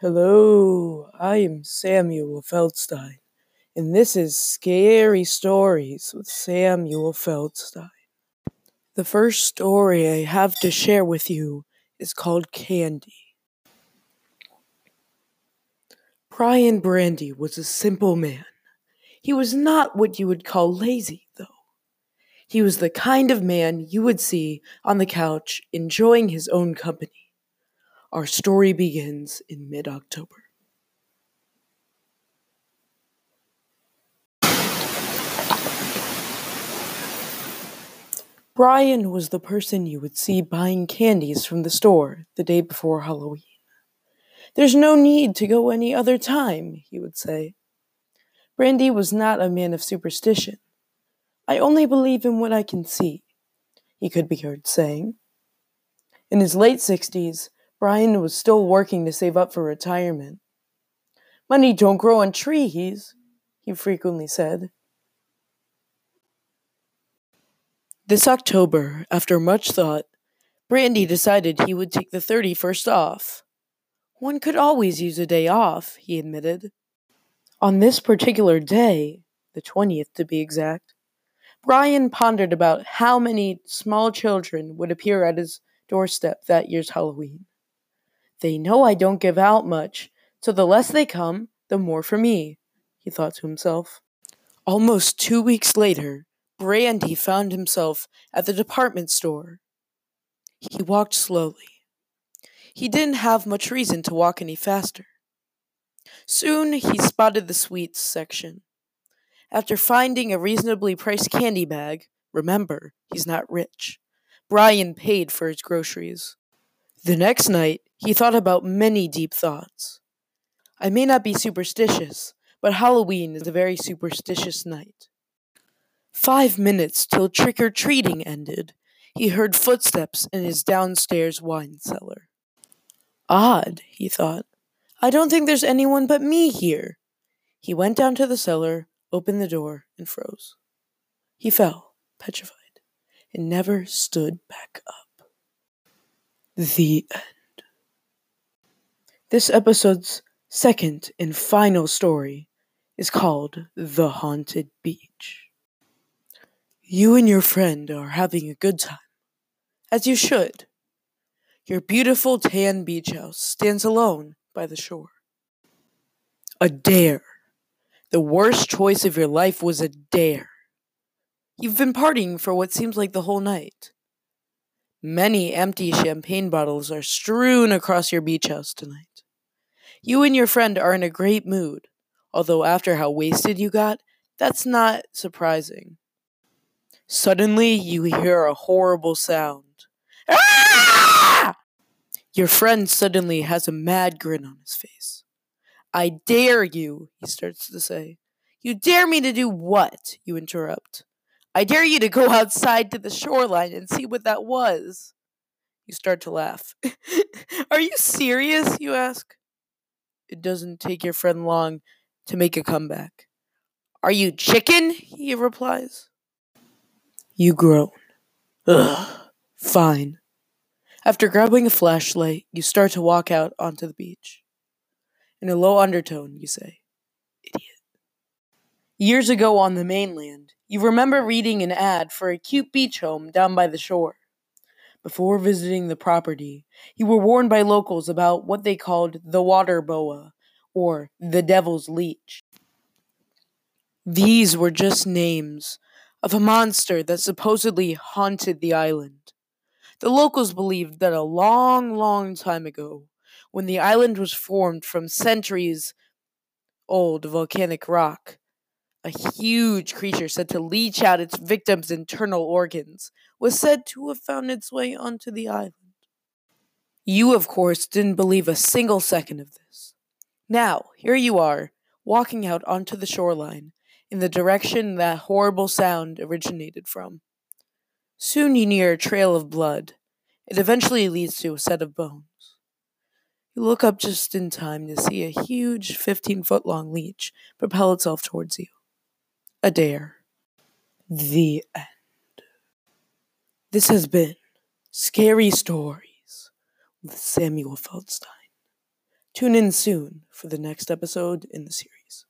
Hello, I am Samuel Feldstein, and this is Scary Stories with Samuel Feldstein. The first story I have to share with you is called Candy. Brian Brandy was a simple man. He was not what you would call lazy, though. He was the kind of man you would see on the couch enjoying his own company. Our story begins in mid-October. Brian was the person you would see buying candies from the store the day before Halloween. "There's no need to go any other time," he would say. Brandy was not a man of superstition. "I only believe in what I can see," he could be heard saying. In his late 60s, Brian was still working to save up for retirement. "Money don't grow on trees," he frequently said. This October, after much thought, Brandy decided he would take the 31st off. "One could always use a day off," he admitted. On this particular day, the 20th to be exact, Brian pondered about how many small children would appear at his doorstep that year's Halloween. "They know I don't give out much, so the less they come, the more for me," he thought to himself. Almost 2 weeks later, Brandy found himself at the department store. He walked slowly. He didn't have much reason to walk any faster. Soon he spotted the sweets section. After finding a reasonably priced candy bag, remember, he's not rich, Brian paid for his groceries. The next night, he thought about many deep thoughts. "I may not be superstitious, but Halloween is a very superstitious night." 5 minutes till trick-or-treating ended, he heard footsteps in his downstairs wine cellar. "Odd," he thought. "I don't think there's anyone but me here." He went down to the cellar, opened the door, and froze. He fell, petrified, and never stood back up. The end. This episode's second and final story is called The Haunted Beach. You and your friend are having a good time, as you should. Your beautiful tan beach house stands alone by the shore. A dare. The worst choice of your life was a dare. You've been partying for what seems like the whole night. Many empty champagne bottles are strewn across your beach house tonight. You and your friend are in a great mood, although after how wasted you got, that's not surprising. Suddenly, you hear a horrible sound. Ah! Your friend suddenly has a mad grin on his face. "I dare you," he starts to say. "You dare me to do what?" you interrupt. "I dare you to go outside to the shoreline and see what that was." You start to laugh. "Are you serious?" you ask. It doesn't take your friend long to make a comeback. "Are you chicken?" he replies. You groan. "Ugh, fine." After grabbing a flashlight, you start to walk out onto the beach. In a low undertone, you say, "Idiot." Years ago on the mainland, you remember reading an ad for a cute beach home down by the shore. Before visiting the property, you were warned by locals about what they called the water boa, or the devil's leech. These were just names of a monster that supposedly haunted the island. The locals believed that a long, long time ago, when the island was formed from centuries-old volcanic rock, a huge creature said to leech out its victims' internal organs was said to have found its way onto the island. You, of course, didn't believe a single second of this. Now, here you are, walking out onto the shoreline in the direction that horrible sound originated from. Soon you near a trail of blood. It eventually leads to a set of bones. You look up just in time to see a huge 15-foot-long leech propel itself towards you. A dare. The end. This has been Scary Stories with Samuel Feldstein. Tune in soon for the next episode in the series.